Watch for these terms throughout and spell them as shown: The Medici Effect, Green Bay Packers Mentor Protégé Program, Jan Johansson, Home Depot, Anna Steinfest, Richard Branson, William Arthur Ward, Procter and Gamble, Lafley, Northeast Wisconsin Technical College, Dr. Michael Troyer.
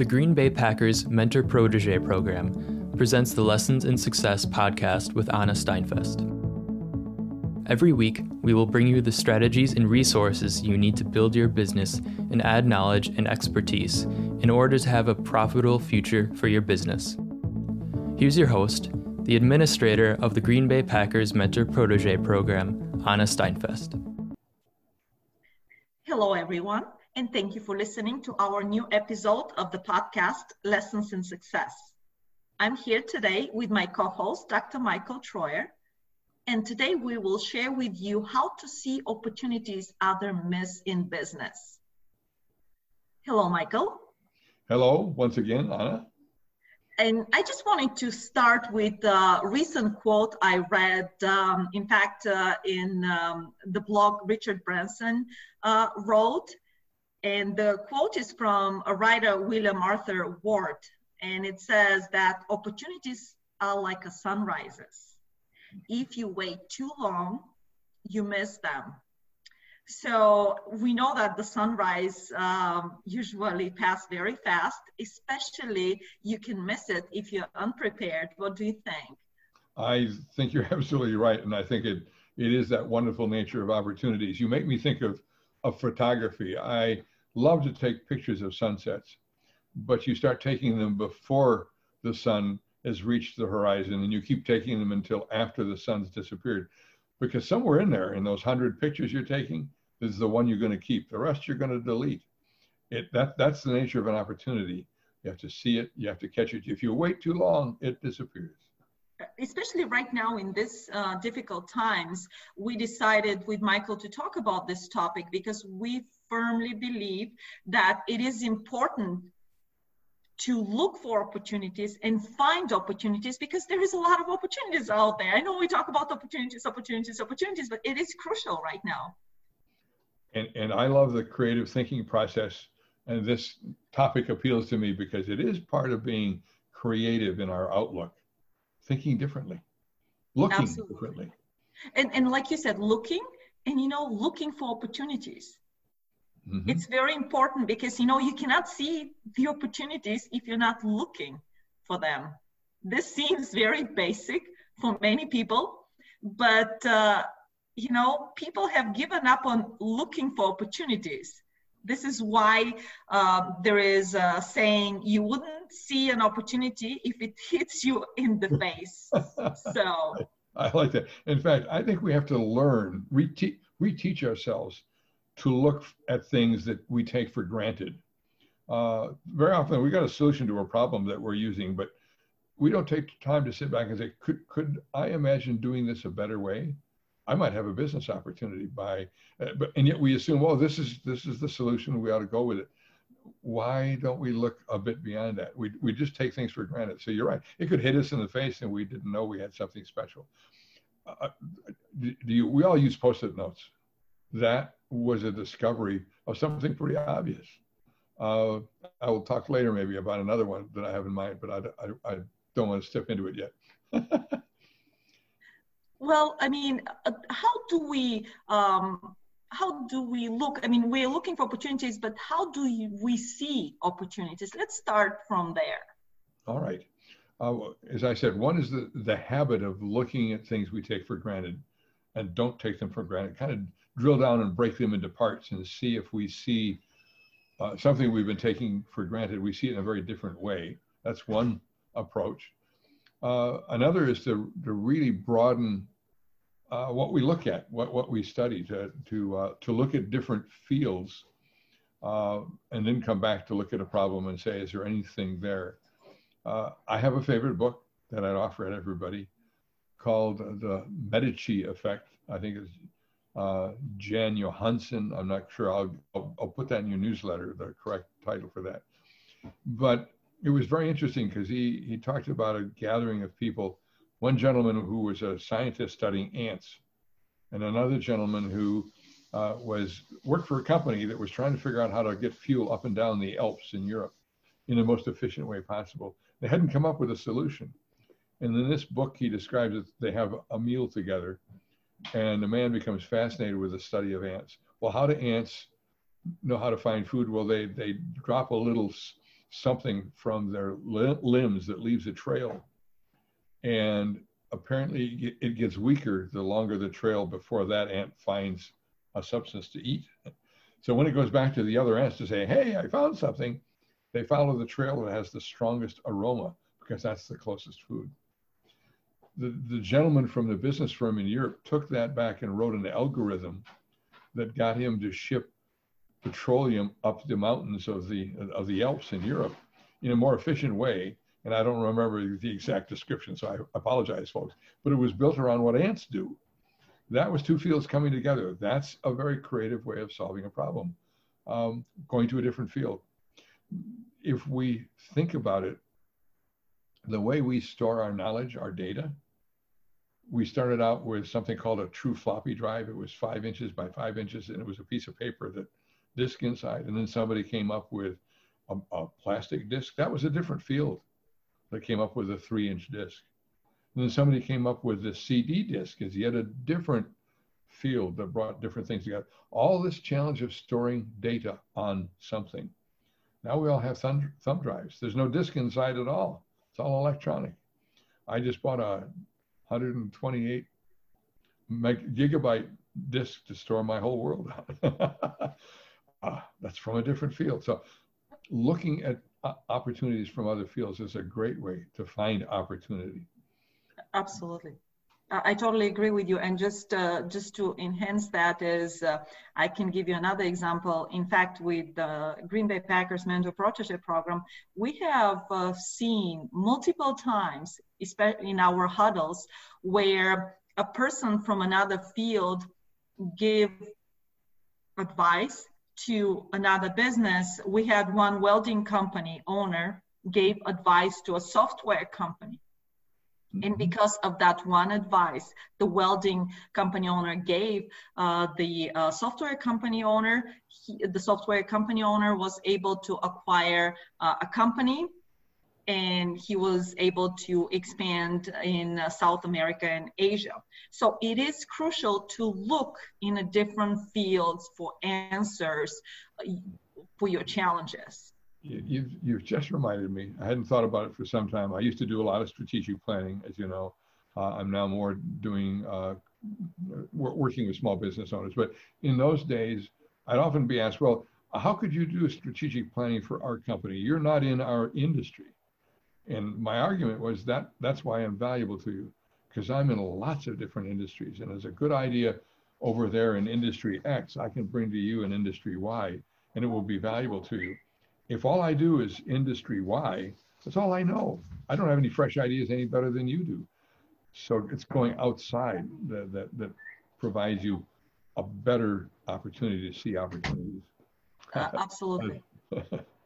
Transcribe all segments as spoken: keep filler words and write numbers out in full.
The Green Bay Packers Mentor Protégé Program presents the Lessons in Success podcast with Anna Steinfest. Every week, we will bring you the strategies and resources you need to build your business and add knowledge and expertise in order to have a profitable future for your business. Here's your host, the administrator of the Green Bay Packers Mentor Protégé Program, Anna Steinfest. Hello, everyone, and thank you for listening to our new episode of the podcast, Lessons in Success. I'm here today with my co-host, Doctor Michael Troyer, and today we will share with you how to see opportunities others miss in business. Hello, Michael. Hello, once again, Anna. And I just wanted to start with a recent quote I read, um, in fact, uh, in um, the blog Richard Branson uh, wrote. And the quote is from a writer, William Arthur Ward. And it says that opportunities are like a sunrises. If you wait too long, you miss them. So we know that the sunrise um, usually passes very fast, especially you can miss it if you're unprepared. What do you think? I think you're absolutely right. And I think it it is that wonderful nature of opportunities. You make me think of, of photography. I love to take pictures of sunsets, but you start taking them before the sun has reached the horizon and you keep taking them until after the sun's disappeared. Because somewhere in there, in those hundred pictures you're taking, this is the one you're going to keep. The rest you're going to delete. It, that, that's the nature of an opportunity. You have to see it. You have to catch it. If you wait too long, it disappears. Especially right now in this uh, difficult times, we decided with Michael to talk about this topic because we firmly believe that it is important to look for opportunities and find opportunities, because there is a lot of opportunities out there. I know we talk about opportunities, opportunities, opportunities, but it is crucial right now. And and I love the creative thinking process, and this topic appeals to me because it is part of being creative in our outlook, thinking differently, looking Absolutely. differently. And, and like you said, looking and, you know, looking for opportunities. Mm-hmm. It's very important because, you know, you cannot see the opportunities if you're not looking for them. This seems very basic for many people, but, uh, you know, people have given up on looking for opportunities. This is why uh, there is a saying, you wouldn't see an opportunity if it hits you in the face. So I, I like that. In fact, I think we have to learn, rete- reteach ourselves to look at things that we take for granted. Uh, very often we got a solution to a problem that we're using, but we don't take time to sit back and say, could could I imagine doing this a better way? I might have a business opportunity by, uh, but and yet we assume, well, this is this is the solution, we ought to go with it. Why don't we look a bit beyond that? We we just take things for granted. So you're right, it could hit us in the face and we didn't know we had something special. Uh, do, do you, we all use Post-it notes. That was a discovery of something pretty obvious. Uh, I will talk later maybe about another one that I have in mind, but I, I, I don't want to step into it yet. Well, I mean, how do we um, how do we look? I mean, we're looking for opportunities, but how do you, we see opportunities? Let's start from there. All right. Uh, as I said, one is the, the habit of looking at things we take for granted and don't take them for granted. Kind of drill down and break them into parts and see if we see uh, something we've been taking for granted, we see it in a very different way. That's one approach. Uh, another is to, to really broaden uh, what we look at, what, what we study, to, to, uh, to look at different fields uh, and then come back to look at a problem and say, is there anything there? Uh, I have a favorite book that I'd offer at everybody called The Medici Effect. I think it's Uh, Jan Johansson. I'm not sure. I'll, I'll I'll put that in your newsletter, the correct title for that. But it was very interesting because he he talked about a gathering of people. One gentleman who was a scientist studying ants, and another gentleman who uh, was worked for a company that was trying to figure out how to get fuel up and down the Alps in Europe in the most efficient way possible. They hadn't come up with a solution, and in this book he describes that they have a meal together. And the man becomes fascinated with the study of ants. Well, how do ants know how to find food? Well, they they drop a little something from their limbs that leaves a trail. And apparently it gets weaker the longer the trail before that ant finds a substance to eat. So when it goes back to the other ants to say, hey, I found something, they follow the trail that has the strongest aroma because that's the closest food. The, the gentleman from the business firm in Europe took that back and wrote an algorithm that got him to ship petroleum up the mountains of the, of the Alps in Europe in a more efficient way. And I don't remember the exact description, so I apologize, folks. But it was built around what ants do. That was two fields coming together. That's a very creative way of solving a problem, um, going to a different field. If we think about it, the way we store our knowledge, our data, we started out with something called a true floppy drive. It was five inches by five inches, and it was a piece of paper that disk inside. And then somebody came up with a, a plastic disk. That was a different field. That came up with a three-inch disc. And then somebody came up with the C D disc as yet a different field that brought different things together. All this challenge of storing data on something. Now we all have thumb, thumb drives. There's no disc inside at all. It's all electronic. I just bought a one hundred twenty-eight gigabyte disc to store my whole world on. ah, that's from a different field. So looking at opportunities from other fields is a great way to find opportunity. Absolutely. I totally agree with you. And just uh, just to enhance that is, uh, I can give you another example. In fact, with the Green Bay Packers Mentor Protégé Program, we have uh, seen multiple times, especially in our huddles, where a person from another field gave advice to another business. We had one welding company owner gave advice to a software company. Mm-hmm. And because of that one advice the welding company owner gave, uh, the uh, software company owner, he, the software company owner was able to acquire uh, a company, and he was able to expand in uh, South America and Asia. So it is crucial to look in a different fields for answers for your challenges. You've, you've just reminded me. I hadn't thought about it for some time. I used to do a lot of strategic planning, as you know. Uh, I'm now more doing, uh, working with small business owners. But in those days, I'd often be asked, well, how could you do strategic planning for our company? You're not in our industry. And my argument was that that's why I'm valuable to you, because I'm in lots of different industries. And as a good idea over there in industry X, I can bring to you in industry Y, and it will be valuable to you. If all I do is industry Y, that's all I know. I don't have any fresh ideas any better than you do. So it's going outside that, that, that provides you a better opportunity to see opportunities. Uh, absolutely.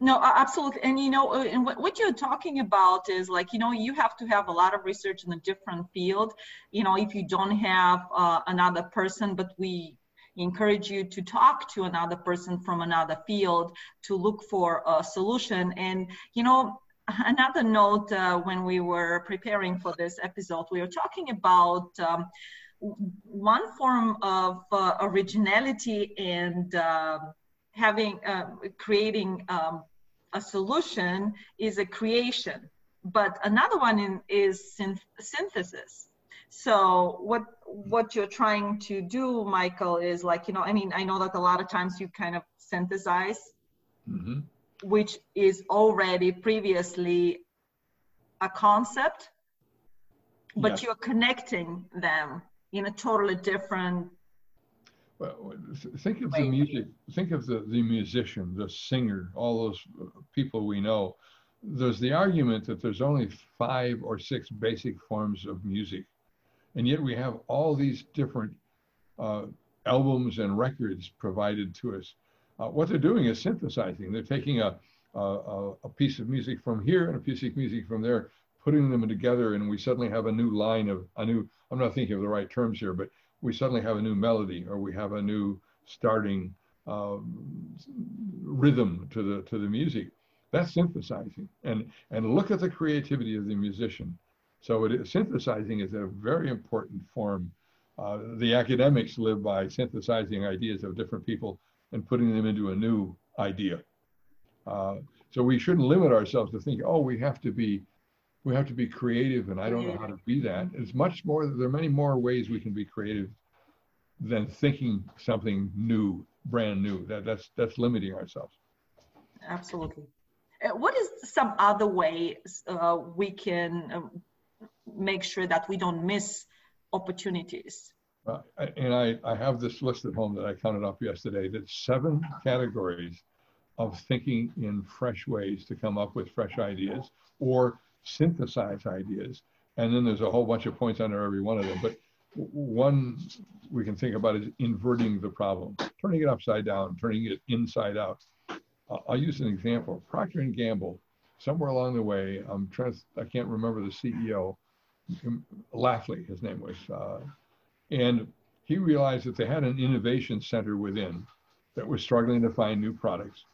No, absolutely. And, you know, and what, what you're talking about is like, you know, you have to have a lot of research in a different field. You know, if you don't have uh, another person, but we encourage you to talk to another person from another field to look for a solution. And, you know, another note, uh, when we were preparing for this episode, we were talking about um, one form of uh, originality and uh, having, uh, creating um, a solution is a creation, but another one in, is synth- synthesis. So what what you're trying to do, Michael, is like, you know, I mean, I know that a lot of times you kind of synthesize, mm-hmm. which is already previously a concept, but yes. You're connecting them in a totally different. Well, think of way. the music, think of the, the musician, the singer, all those people we know. There's the argument that there's only five or six basic forms of music. And yet we have all these different uh, albums and records provided to us. Uh, what they're doing is synthesizing. They're taking a, a, a piece of music from here and a piece of music from there, putting them together, and we suddenly have a new line of, a new, I'm not thinking of the right terms here, but we suddenly have a new melody, or we have a new starting um, rhythm to the, to the music. That's synthesizing. And, and look at the creativity of the musician. So it is, synthesizing is a very important form. Uh, the academics live by synthesizing ideas of different people and putting them into a new idea. Uh, So we shouldn't limit ourselves to think, oh, we have to be, we have to be creative, and I don't know how to be that. It's much more, there are many more ways we can be creative than thinking something new, brand new. That, that's, that's limiting ourselves. Absolutely. What is some other way uh, we can um, make sure that we don't miss opportunities? Uh, and I, I have this list at home that I counted up yesterday. That's seven categories of thinking in fresh ways to come up with fresh ideas or synthesize ideas. And then there's a whole bunch of points under every one of them. But one we can think about is inverting the problem, turning it upside down, turning it inside out. I'll use an example. Procter and Gamble, somewhere along the way, I'm trying to, I can't remember the C E O, Lafley, his name was, uh, and he realized that they had an innovation center within that was struggling to find new products.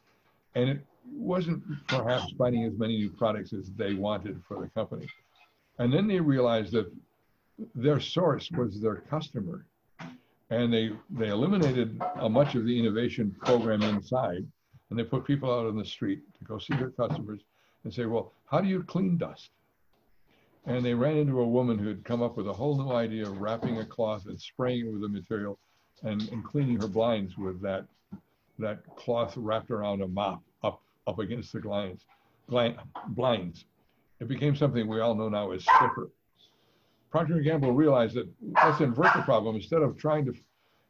And it wasn't perhaps finding as many new products as they wanted for the company. And then they realized that their source was their customer. And they, they eliminated uh, much of the innovation program inside. And they put people out on the street to go see their customers and say, well, how do you clean dust? And they ran into a woman who had come up with a whole new idea of wrapping a cloth and spraying it with a material and, and cleaning her blinds with that, that cloth wrapped around a mop up, up against the blinds, blinds. It became something we all know now as Skipper. Procter and Gamble realized that let's invert the problem. Instead of trying to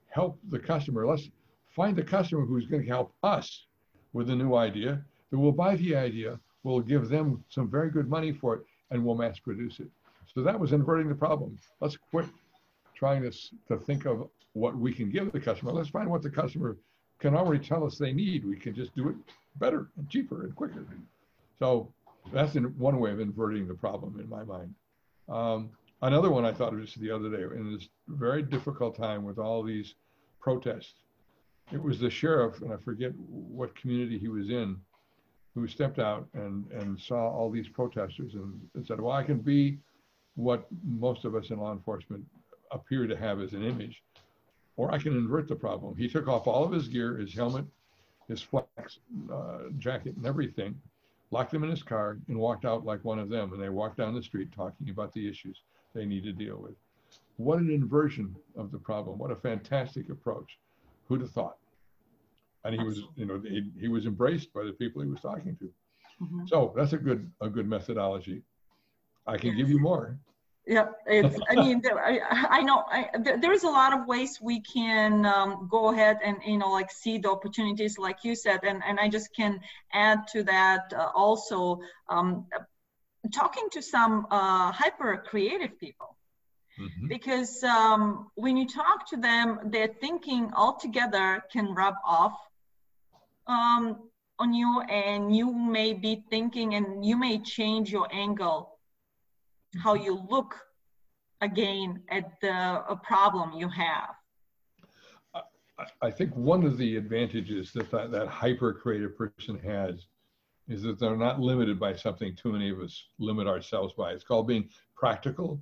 help the customer, let's find the customer who's going to help us with a new idea, that we'll buy the idea, we'll give them some very good money for it, and we'll mass produce it. So that was inverting the problem. Let's quit trying to, to think of what we can give the customer. Let's find what the customer can already tell us they need. We can just do it better and cheaper and quicker. So that's one way of inverting the problem in my mind. Um, another one I thought of just the other day, in this very difficult time with all these protests, it was the sheriff, and I forget what community he was in, who stepped out and, and saw all these protesters and, and said, well, I can be what most of us in law enforcement appear to have as an image, or I can invert the problem. He took off all of his gear, his helmet, his flex uh, jacket and everything, locked them in his car and walked out like one of them. And they walked down the street talking about the issues they need to deal with. What an inversion of the problem. What a fantastic approach. Who'd have thought? And he was, you know, he, he was embraced by the people he was talking to. Mm-hmm. So that's a good, a good methodology. I can give you more. Yeah, it's, I mean, there, I, I know I, there, there is a lot of ways we can um, go ahead and, you know, like see the opportunities, like you said, and, and I just can add to that uh, also um, talking to some uh, hyper creative people. Mm-hmm. Because um, when you talk to them, their thinking altogether can rub off um, on you, and you may be thinking and you may change your angle, how you look again at the uh, problem you have. I, I think one of the advantages that that, that hyper-creative person has is that they're not limited by something too many of us limit ourselves by. It's called being practical.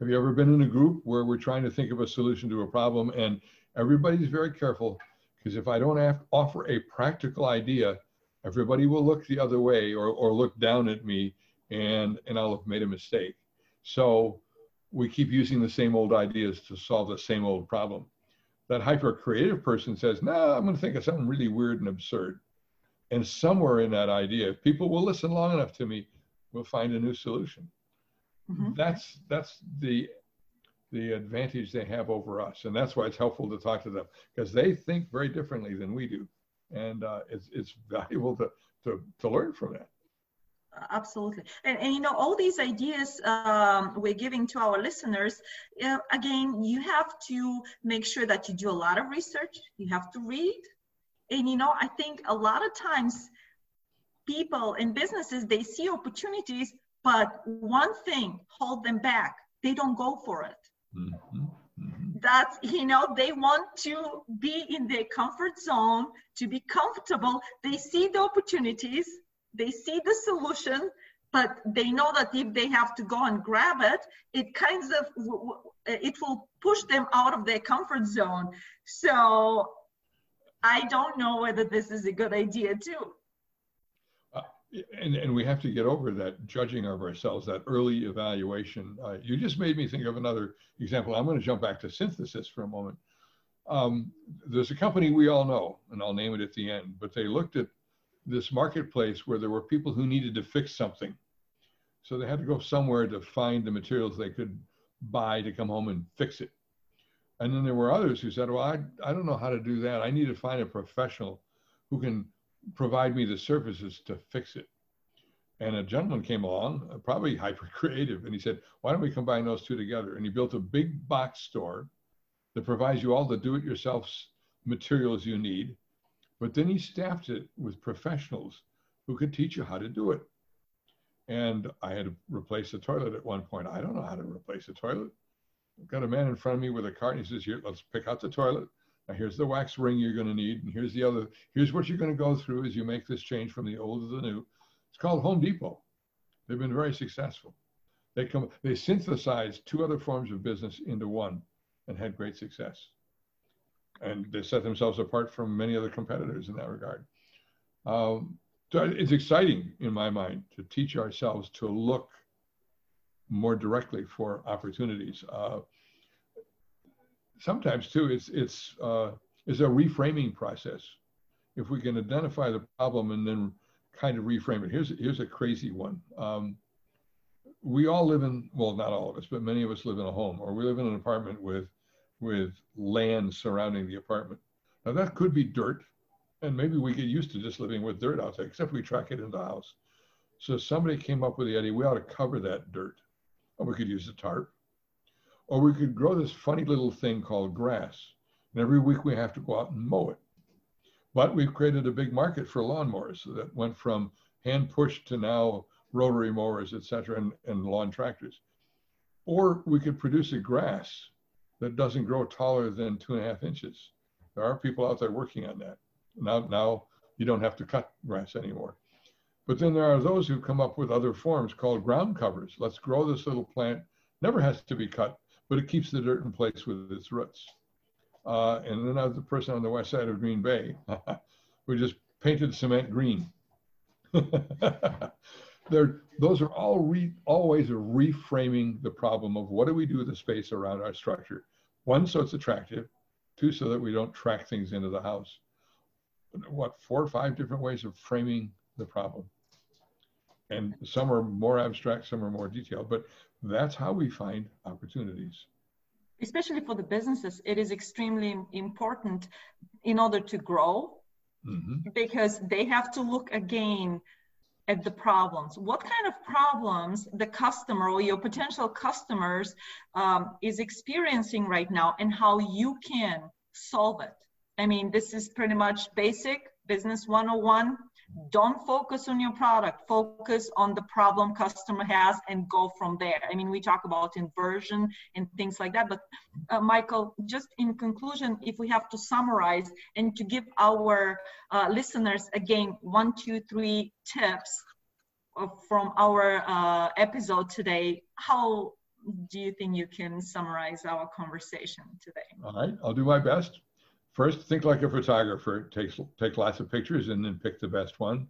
Have you ever been in a group where we're trying to think of a solution to a problem and everybody's very careful, because if I don't have, offer a practical idea, everybody will look the other way or, or look down at me and, and I'll have made a mistake. So we keep using the same old ideas to solve the same old problem. That hyper-creative person says, no, nah, I'm going to think of something really weird and absurd. And somewhere in that idea, if people will listen long enough to me, we'll find a new solution. Mm-hmm. That's that's the the advantage they have over us, and that's why it's helpful to talk to them, because they think very differently than we do, and uh, it's it's valuable to to to learn from that. Absolutely, and and you know all these ideas um, we're giving to our listeners. Uh, again, you have to make sure that you do a lot of research. You have to read, and you know I think a lot of times people in businesses, they see opportunities. But one thing hold them back, they don't go for it. Mm-hmm. Mm-hmm. That's, you know, they want to be in their comfort zone, to be comfortable. They see the opportunities, they see the solution, but they know that if they have to go and grab it, it kind of, it will push them out of their comfort zone. So I don't know whether this is a good idea too. and, and we have to get over that judging of ourselves, that early evaluation. Uh, you just made me think of another example. I'm going to jump back to synthesis for a moment. Um, there's a company we all know, and I'll name it at the end, but they looked at this marketplace where there were people who needed to fix something. So they had to go somewhere to find the materials they could buy to come home and fix it. And then there were others who said, well, I, I don't know how to do that. I need to find a professional who can provide me the services to fix it. And a gentleman came along, probably hyper creative, and he said, why don't we combine those two together? And he built a big box store that provides you all the do-it-yourself materials you need. But then he staffed it with professionals who could teach you how to do it. And I had to replace a toilet at one point. I don't know how to replace a toilet. I've got a man in front of me with a cart, and he says, here, let's pick out the toilet. Now here's the wax ring you're going to need, and here's the other, here's what you're going to go through as you make this change from the old to the new. It's called Home Depot. They've been very successful. They come, they synthesized two other forms of business into one and had great success. And they set themselves apart from many other competitors in that regard. Um, so it's exciting in my mind to teach ourselves to look more directly for opportunities. Uh, sometimes too, it's, it's, uh, it's a reframing process. If we can identify the problem and then kind of reframe it. Here's, here's a crazy one. Um, we all live in, well, not all of us, but many of us live in a home, or we live in an apartment with, with land surrounding the apartment. Now that could be dirt, and maybe we get used to just living with dirt out there, except we track it in the house. So somebody came up with the idea, we ought to cover that dirt. Or we could use a tarp. Or we could grow this funny little thing called grass. And every week we have to go out and mow it. But we've created a big market for lawnmowers that went from hand push to now rotary mowers, et cetera, and, and lawn tractors. Or we could produce a grass that doesn't grow taller than two and a half inches. There are people out there working on that. Now, now you don't have to cut grass anymore. But then there are those who come up with other forms called ground covers. Let's grow this little plant. Never has to be cut, but it keeps the dirt in place with its roots. Uh, and then I was the person on the west side of Green Bay who just painted cement green. Those are all, re, all ways of reframing the problem of what do we do with the space around our structure. One, so it's attractive. Two, so that we don't track things into the house. What, four or five different ways of framing the problem. And some are more abstract, some are more detailed, but that's how we find opportunities. Especially for the businesses, it is extremely important in order to grow, mm-hmm. because they have to look again at the problems. What kind of problems the customer or your potential customers um, is experiencing right now, and how you can solve it. I mean, this is pretty much basic business one oh one. Don't focus on your product, focus on the problem customer has and go from there. I mean, we talk about inversion and things like that, but uh, Michael, just in conclusion, if we have to summarize and to give our uh, listeners, again, one, two, three tips from our uh, episode today, how do you think you can summarize our conversation today? All right, I'll do my best. First, think like a photographer. Take, take lots of pictures and then pick the best one.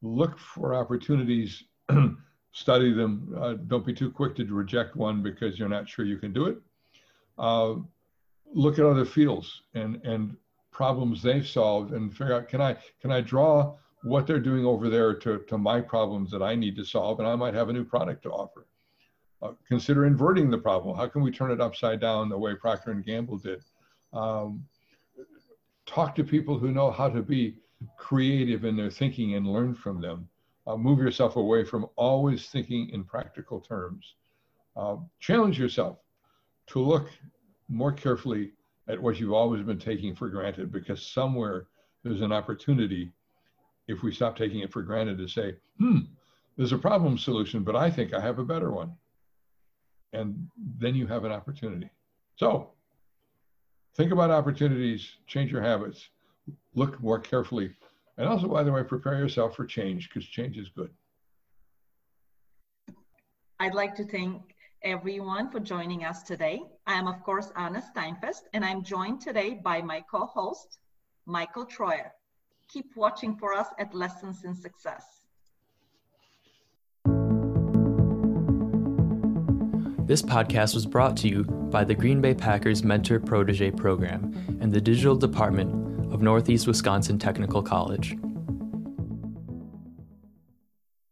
Look for opportunities, study them. Uh, don't be too quick to reject one because you're not sure you can do it. Uh, look at other fields and, and problems they've solved and figure out, can I, can I draw what they're doing over there to, to my problems that I need to solve, and I might have a new product to offer. Uh, consider inverting the problem. How can we turn it upside down the way Procter and Gamble did? Um, Talk to people who know how to be creative in their thinking and learn from them. Uh, move yourself away from always thinking in practical terms. Uh, challenge yourself to look more carefully at what you've always been taking for granted, because somewhere there's an opportunity, if we stop taking it for granted, to say, hmm, there's a problem solution, but I think I have a better one. And then you have an opportunity. So, think about opportunities, change your habits, look more carefully. And also, by the way, prepare yourself for change, because change is good. I'd like to thank everyone for joining us today. I am, of course, Anna Steinfest, and I'm joined today by my co-host, Michael Troyer. Keep watching for us at Lessons in Success. This podcast was brought to you by the Green Bay Packers Mentor Protégé Program and the Digital Department of Northeast Wisconsin Technical College.